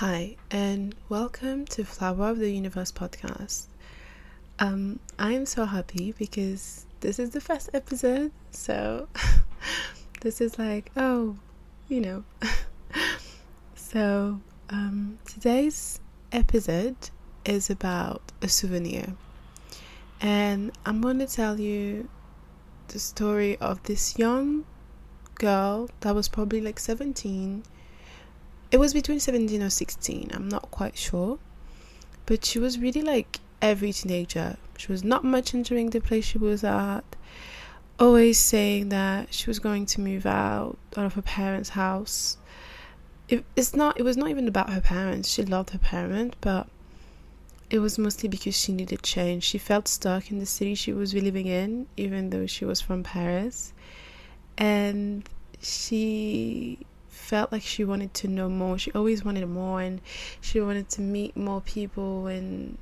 Hi, and welcome to Flower of the Universe podcast. I'm so happy because this is the first episode, so this is like, So, today's episode is about a souvenir, and I'm going to tell you the story of this young girl that was probably like 17. It was between 17 or 16, I'm not quite sure. But she was really like every teenager. She was not much enjoying the place she was at. Always saying that she was going to move out of her parents' house. It was not even about her parents. She loved her parents, but it was mostly because she needed change. She felt stuck in the city she was living in, even though she was from Paris. And she felt like she wanted to know more. She always wanted more, and she wanted to meet more people and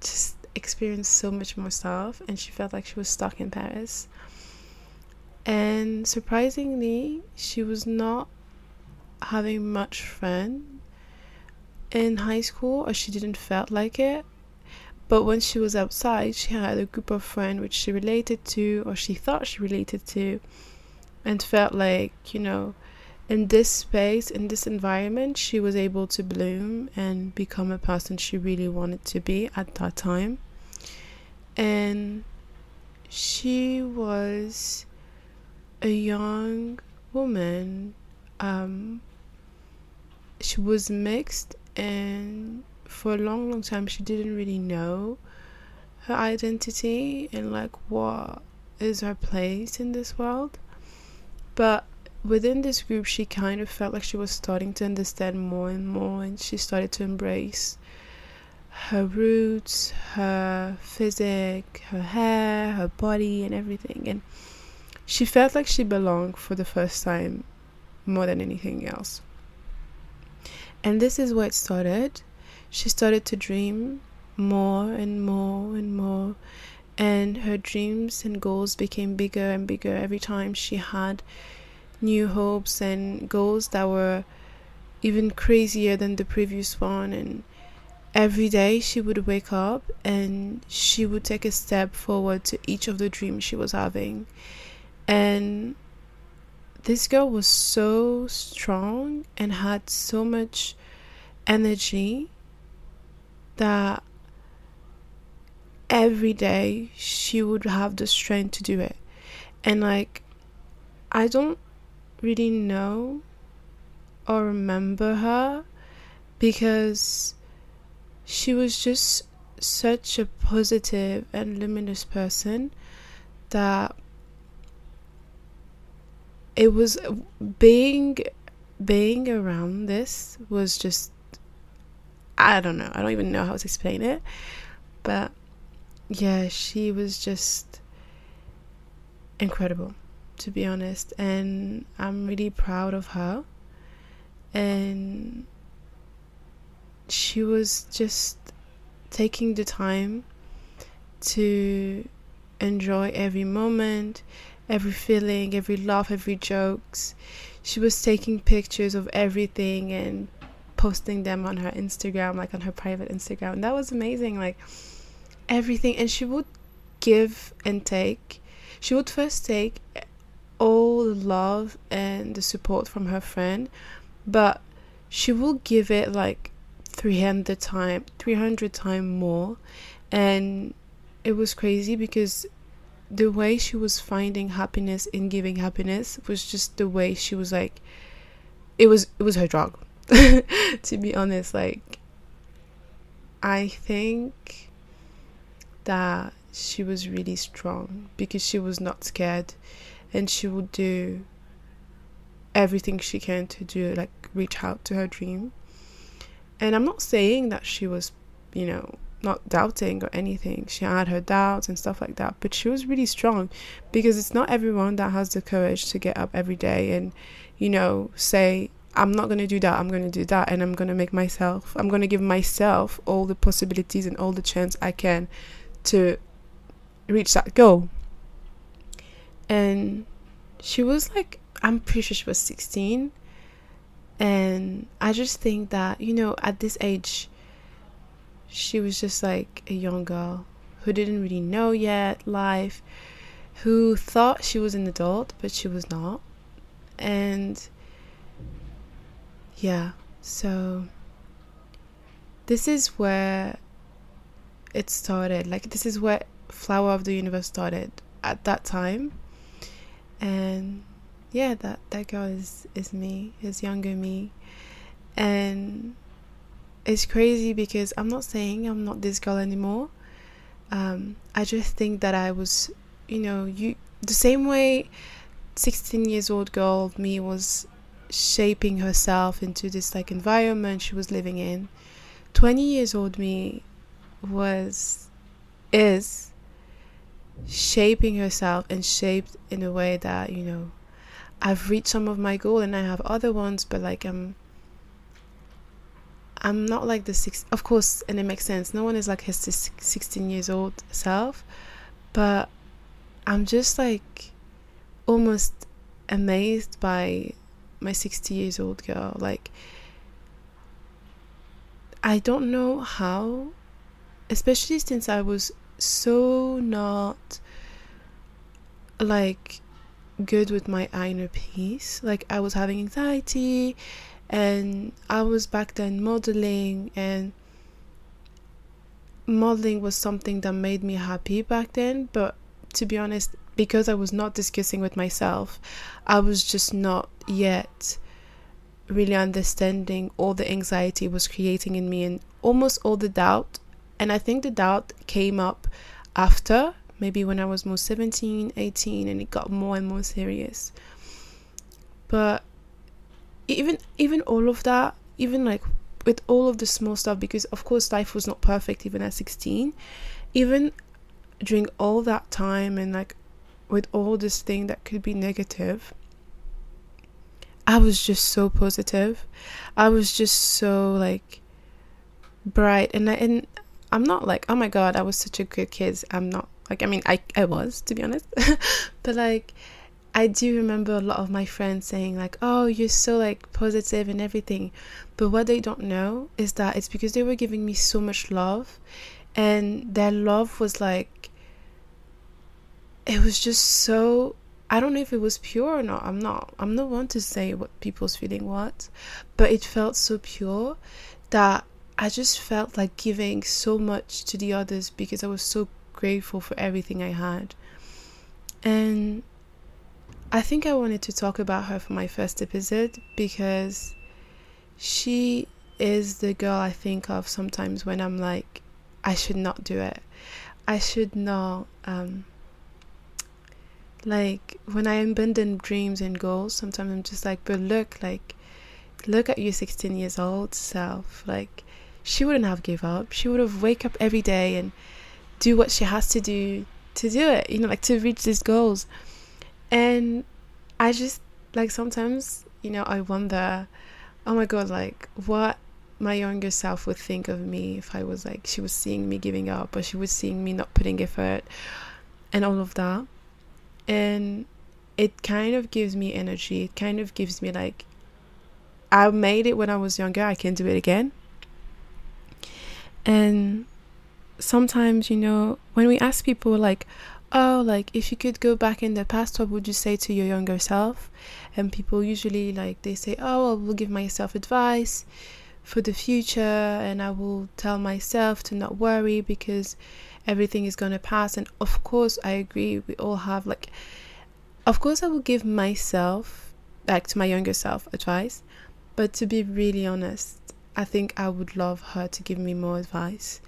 just experience so much more stuff, and she felt like she was stuck in Paris. And surprisingly, she was not having much fun in high school, or she didn't felt like it. But when she was outside, she had a group of friends which she related to, or she thought she related to, and felt like, in this space, in this environment, she was able to bloom and become a person she really wanted to be at that time. And she was a young woman. She was mixed, and for a long, long time, she didn't really know her identity and what is her place in this world. But within this group, she kind of felt like she was starting to understand more and more, and she started to embrace her roots, her physique, her hair, her body, and everything. And she felt like she belonged for the first time more than anything else. And this is where it started. She started to dream more and more and more, and her dreams and goals became bigger and bigger every time she had new hopes and goals that were even crazier than the previous one. And every day she would wake up and she would take a step forward to each of the dreams she was having. And this girl was so strong and had so much energy that every day she would have the strength to do it. And I don't really know or remember her, because she was just such a positive and luminous person that it was being around. This was just, I don't even know how to explain it, but yeah, she was just incredible, to be honest. And I'm really proud of her. And she was just taking the time to enjoy every moment, every feeling, every laugh, every jokes. She was taking pictures of everything and posting them on her Instagram, on her private Instagram. And that was amazing, everything. And she would give and take. She would first take all the love and the support from her friend, but she will give it 300 times more. And it was crazy, because the way she was finding happiness in giving happiness was just the way she was it was her drug. To be honest, I think that she was really strong because she was not scared. And she would do everything she can to reach out to her dream. And I'm not saying that she was, not doubting or anything. She had her doubts and stuff like that. But she was really strong, because it's not everyone that has the courage to get up every day and, say, I'm not going to do that. I'm going to do that. And I'm going to give myself all the possibilities and all the chance I can to reach that goal. And she was I'm pretty sure she was 16, And I just think that, you know, at this age, she was just like a young girl who didn't really know yet life, who thought she was an adult, but she was not. And yeah, so this is where it started. Like, this is where Flower of the Universe started at that time. And yeah, that girl is me, is younger me. And it's crazy because I'm not saying I'm not this girl anymore. I just think that I was, you know, the same way 16 years old girl me was shaping herself into this like environment she was living in, 20 years old me is shaping herself and shaped in a way that, you know, I've reached some of my goal and I have other ones, but like I'm not like the six, of course, and it makes sense, no one is like his 16 years old self, but I'm just like almost amazed by my 60 years old girl. Like, I don't know how, especially since I was so not like good with my inner peace. Like, I was having anxiety and I was back then modeling, and modeling was something that made me happy back then, but to be honest, because I was not discussing with myself, I was just not yet really understanding all the anxiety was creating in me and almost all the doubt. And I think the doubt came up after, maybe when I was more 17, 18, and it got more and more serious. But even all of that, even like with all of the small stuff, because of course life was not perfect even at 16, even during all that time and like with all this thing that could be negative, I was just so positive. I was just so like bright, and I'm not like, oh my god, I was such a good kid. I'm not like, I mean, I was, to be honest, but like I do remember a lot of my friends saying like, oh, you're so like positive and everything, but what they don't know is that it's because they were giving me so much love, and their love was like, it was just so, I don't know if it was pure or not, I'm not one to say what people's feeling was, but it felt so pure that I just felt like giving so much to the others because I was so grateful for everything I had. And I think I wanted to talk about her for my first episode because she is the girl I think of sometimes when I'm like, I should not do it. I should not, like when I abandon dreams and goals, sometimes I'm just like, but look at your 16 years old self. Like, she wouldn't have give up. She would have wake up every day and do what she has to do it, you know, like to reach these goals. And I just like, sometimes, you know, I wonder, oh my god, like what my younger self would think of me if I was like, she was seeing me giving up, or she was seeing me not putting effort and all of that. And it kind of gives me energy. It kind of gives me like, I made it when I was younger, I can do it again. And sometimes, you know, when we ask people like, oh, like if you could go back in the past, what would you say to your younger self? And people usually like, they say, oh, I will give myself advice for the future, and I will tell myself to not worry because everything is going to pass. And of course I agree, we all have like, of course I will give myself, like to my younger self, advice, but to be really honest, I think I would love her to give me more advice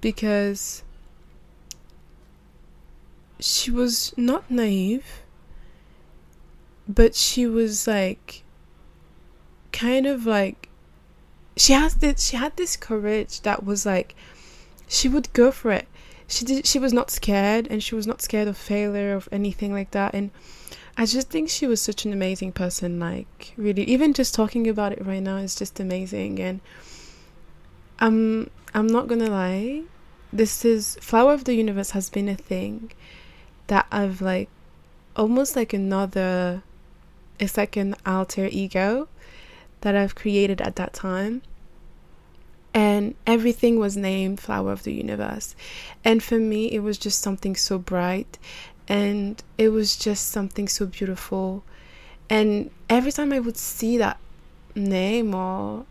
because she was not naive, but she was like kind of like, she had this courage that was like, she would go for it. She was not scared, and she was not scared of failure, of anything like that. And I just think she was such an amazing person. Like, really, even just talking about it right now is just amazing. And I'm not gonna lie, this is, Flower of the Universe has been a thing that I've like, almost like another, it's like an alter ego that I've created at that time. And everything was named Flower of the Universe. And for me, it was just something so bright. And it was just something so beautiful. And every time I would see that name or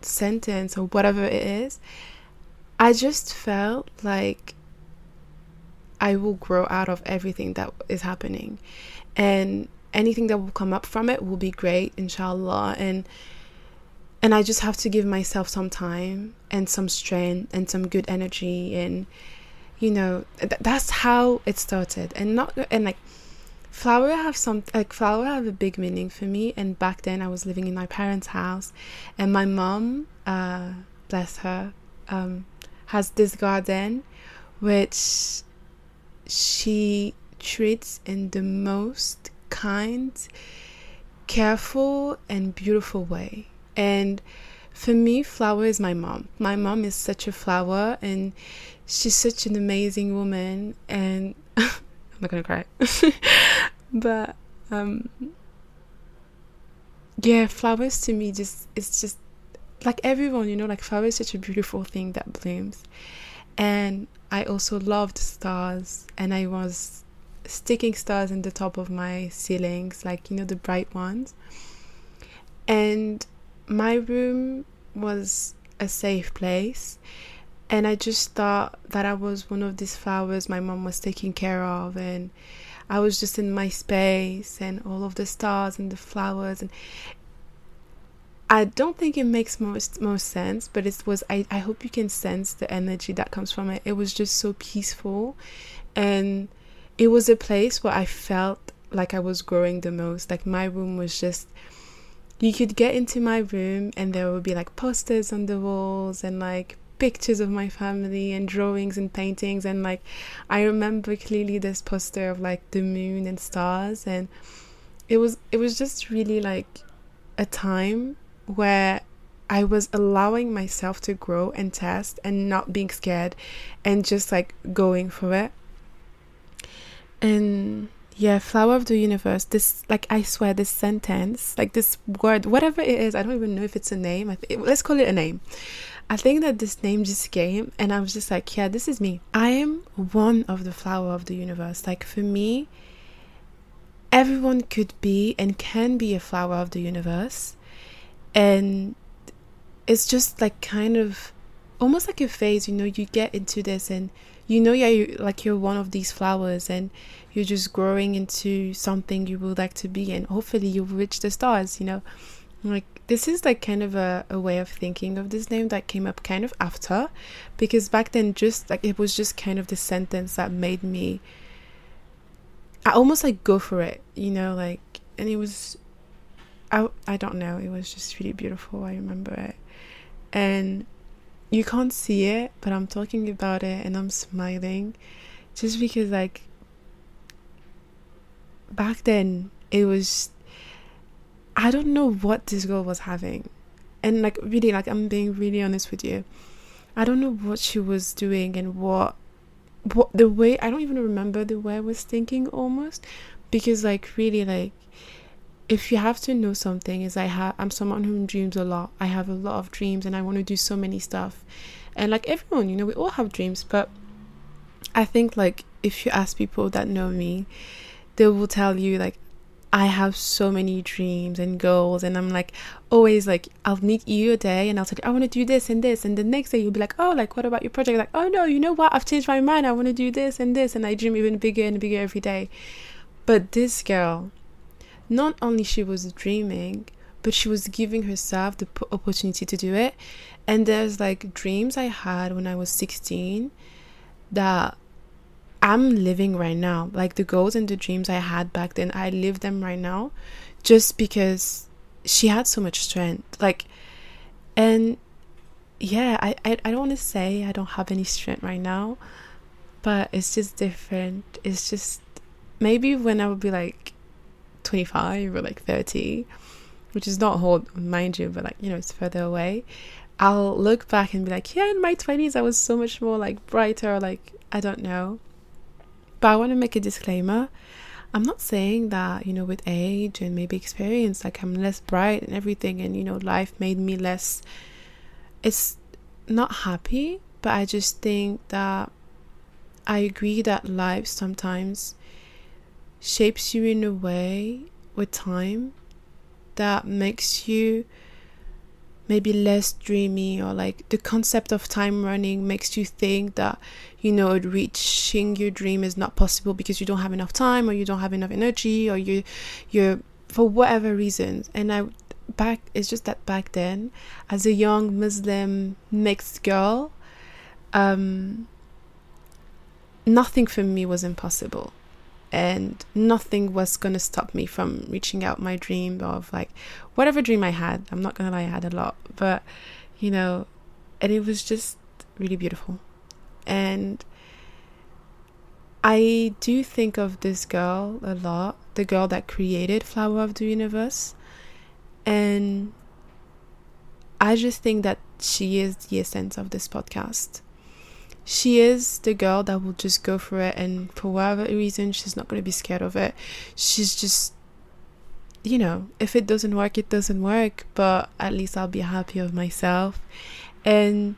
sentence or whatever it is, I just felt like I will grow out of everything that is happening. And anything that will come up from it will be great, inshallah. And I just have to give myself some time and some strength and some good energy. And, you know, that's how it started. Flower have a big meaning for me. And back then I was living in my parents' house. And my mom, bless her, has this garden, which she treats in the most kind, careful and beautiful way. And for me, Flower is my mom. My mom is such a flower, and she's such an amazing woman. And I'm not gonna cry. But yeah, flowers to me it's just like everyone, you know, like flower is such a beautiful thing that blooms. And I also loved stars, and I was sticking stars in the top of my ceilings, like, you know, the bright ones. And my room was a safe place, and I just thought that I was one of these flowers my mom was taking care of, and I was just in my space and all of the stars and the flowers. And I don't think it makes most sense, but it was, I hope you can sense the energy that comes from it. It was just so peaceful, and it was a place where I felt like I was growing the most. Like my room was just, you could get into my room and there would be like posters on the walls and like pictures of my family and drawings and paintings. And like I remember clearly this poster of like the moon and stars, and it was just really like a time where I was allowing myself to grow and test and not being scared and just like going for it. And yeah, Flower of the Universe, this, like, I swear this sentence, like this word, whatever it is, I don't even know if it's a name. Let's call it a name. I think that this name just came, and I was just like, yeah, this is me. I am one of the Flower of the Universe. Like for me, everyone could be and can be a Flower of the Universe. And it's just like kind of almost like a phase, you know, you get into this and you know, yeah, you're one of these flowers, and you're just growing into something you would like to be, and hopefully you'll reach the stars, you know. Like this is like kind of a way of thinking of this name that came up kind of after, because back then just like it was just kind of the sentence that made me, I almost like go for it, you know, like. And it was, I don't know, it was just really beautiful. I remember it, and you can't see it, but I'm talking about it and I'm smiling just because like back then it was, I don't know what this girl was having. And like really, like I'm being really honest with you, I don't know what she was doing and what the way, I don't even remember the way I was thinking almost, because like really, like if you have to know something is I'm someone who dreams a lot. I have a lot of dreams and I want to do so many stuff. And like everyone, you know, we all have dreams. But I think like if you ask people that know me, they will tell you like I have so many dreams and goals. And I'm like always like, I'll meet you a day and I'll say I want to do this and this. And the next day you'll be like, oh, like what about your project? Like, oh no, you know what? I've changed my mind. I want to do this and this. And I dream even bigger and bigger every day. But this girl, not only she was dreaming, but she was giving herself the opportunity to do it. And there's like dreams I had when I was 16 that I'm living right now. Like the goals and the dreams I had back then, I live them right now just because she had so much strength. Like, and yeah, I don't want to say I don't have any strength right now, but it's just different. It's just maybe when I would be like 25 or like 30, which is not hard, mind you, but like, you know, it's further away, I'll look back and be like, yeah, in my 20s I was so much more like brighter, like I don't know. But I want to make a disclaimer, I'm not saying that, you know, with age and maybe experience, like I'm less bright and everything, and, you know, life made me less, it's not happy, but I just think that I agree that life sometimes shapes you in a way with time that makes you maybe less dreamy, or like the concept of time running makes you think that, you know, reaching your dream is not possible because you don't have enough time, or you don't have enough energy, or you're for whatever reasons. And it's just that back then, as a young Muslim mixed girl, nothing for me was impossible, and nothing was gonna stop me from reaching out my dream of, like, whatever dream I had. I'm not gonna lie, I had a lot, but, you know, and it was just really beautiful. And I do think of this girl a lot, the girl that created Flower of the Universe, and I just think that she is the essence of this podcast. She is the girl that will just go for it, and for whatever reason, she's not going to be scared of it. She's just, you know, if it doesn't work, it doesn't work, but at least I'll be happy of myself. And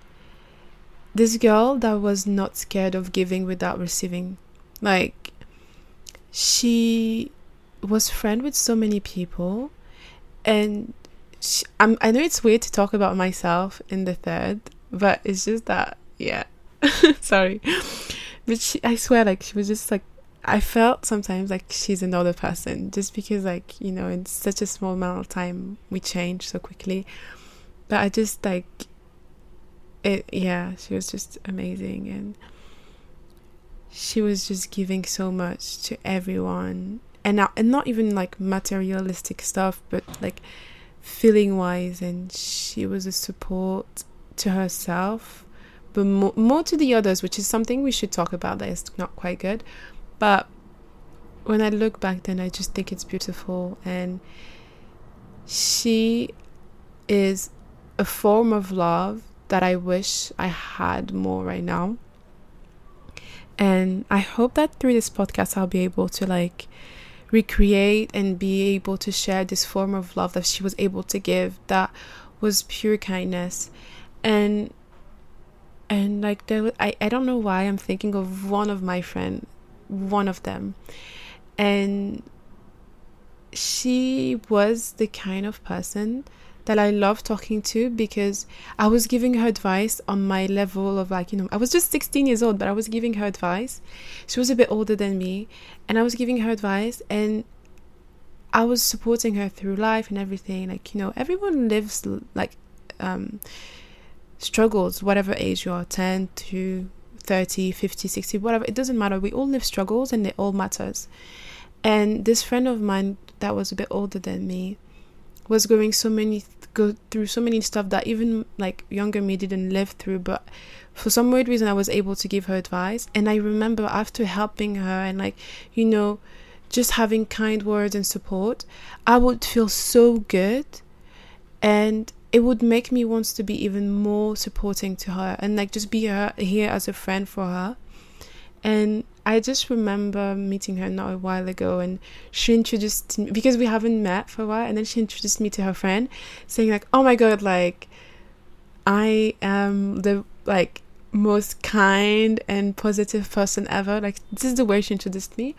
this girl that was not scared of giving without receiving, like, she was friend with so many people, and I know it's weird to talk about myself in the third, but it's just that, yeah. Sorry, but I swear, like, she was just like, I felt sometimes like she's another person, just because, like, you know, in such a small amount of time we change so quickly. But I just like it, yeah, she was just amazing, and she was just giving so much to everyone, and not even like materialistic stuff, but like feeling wise. And she was a support to herself, but more to the others, which is something we should talk about that is not quite good. But when I look back then, I just think it's beautiful. And she is a form of love that I wish I had more right now. And I hope that through this podcast, I'll be able to, like, recreate and be able to share this form of love that she was able to give, that was pure kindness. And like, there was, I don't know why I'm thinking of one of them, and she was the kind of person that I love talking to, because I was giving her advice on my level of, like, you know, I was just 16 years old, but I was giving her advice. She was a bit older than me, and I was giving her advice, and I was supporting her through life and everything. Like, you know, everyone lives, like, struggles, whatever age you are, 10 to 30, 50, 60, whatever, it doesn't matter. We all live struggles, and it all matters. And this friend of mine that was a bit older than me was going go through so many stuff that even, like, younger me didn't live through, but for some weird reason I was able to give her advice. And I remember after helping her and, like, you know, just having kind words and support, I would feel so good, and it would make me want to be even more supporting to her, and, like, just be here as a friend for her. And I just remember meeting her not a while ago, and she introduced me, because we haven't met for a while, and then she introduced me to her friend, saying, like, oh my god, like, I am the, like, most kind and positive person ever. Like, this is the way she introduced me.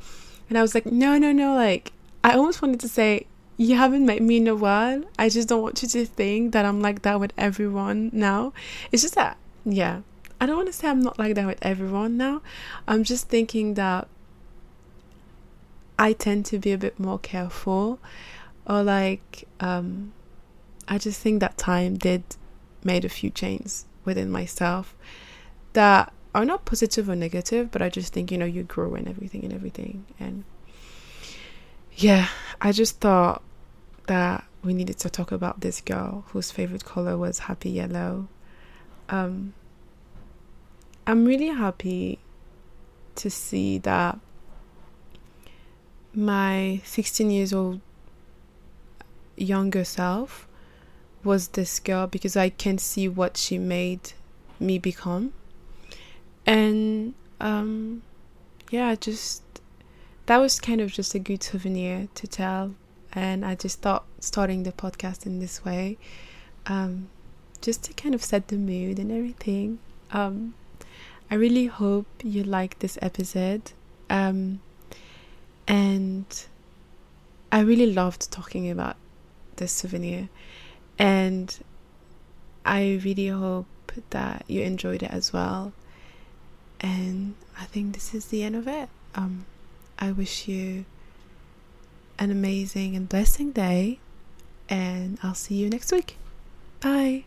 And I was like, no, like, I almost wanted to say, you haven't met me in a while, I just don't want you to think that I'm like that with everyone now. It's just that, yeah, I don't want to say I'm not like that with everyone now. I'm just thinking that I tend to be a bit more careful, or, like, I just think that time made a few changes within myself that are not positive or negative, but I just think, you know, you grow in everything. And yeah, I just thought that we needed to talk about this girl whose favorite color was happy yellow. I'm really happy to see that my 16 years old younger self was this girl, because I can see what she made me become. And yeah, I just that was kind of just a good souvenir to tell. And I just thought starting the podcast in this way, just to kind of set the mood and everything. I really hope you like this episode. And I really loved talking about the souvenir. And I really hope that you enjoyed it as well. And I think this is the end of it. I wish you an amazing and blessing day, and I'll see you next week. Bye.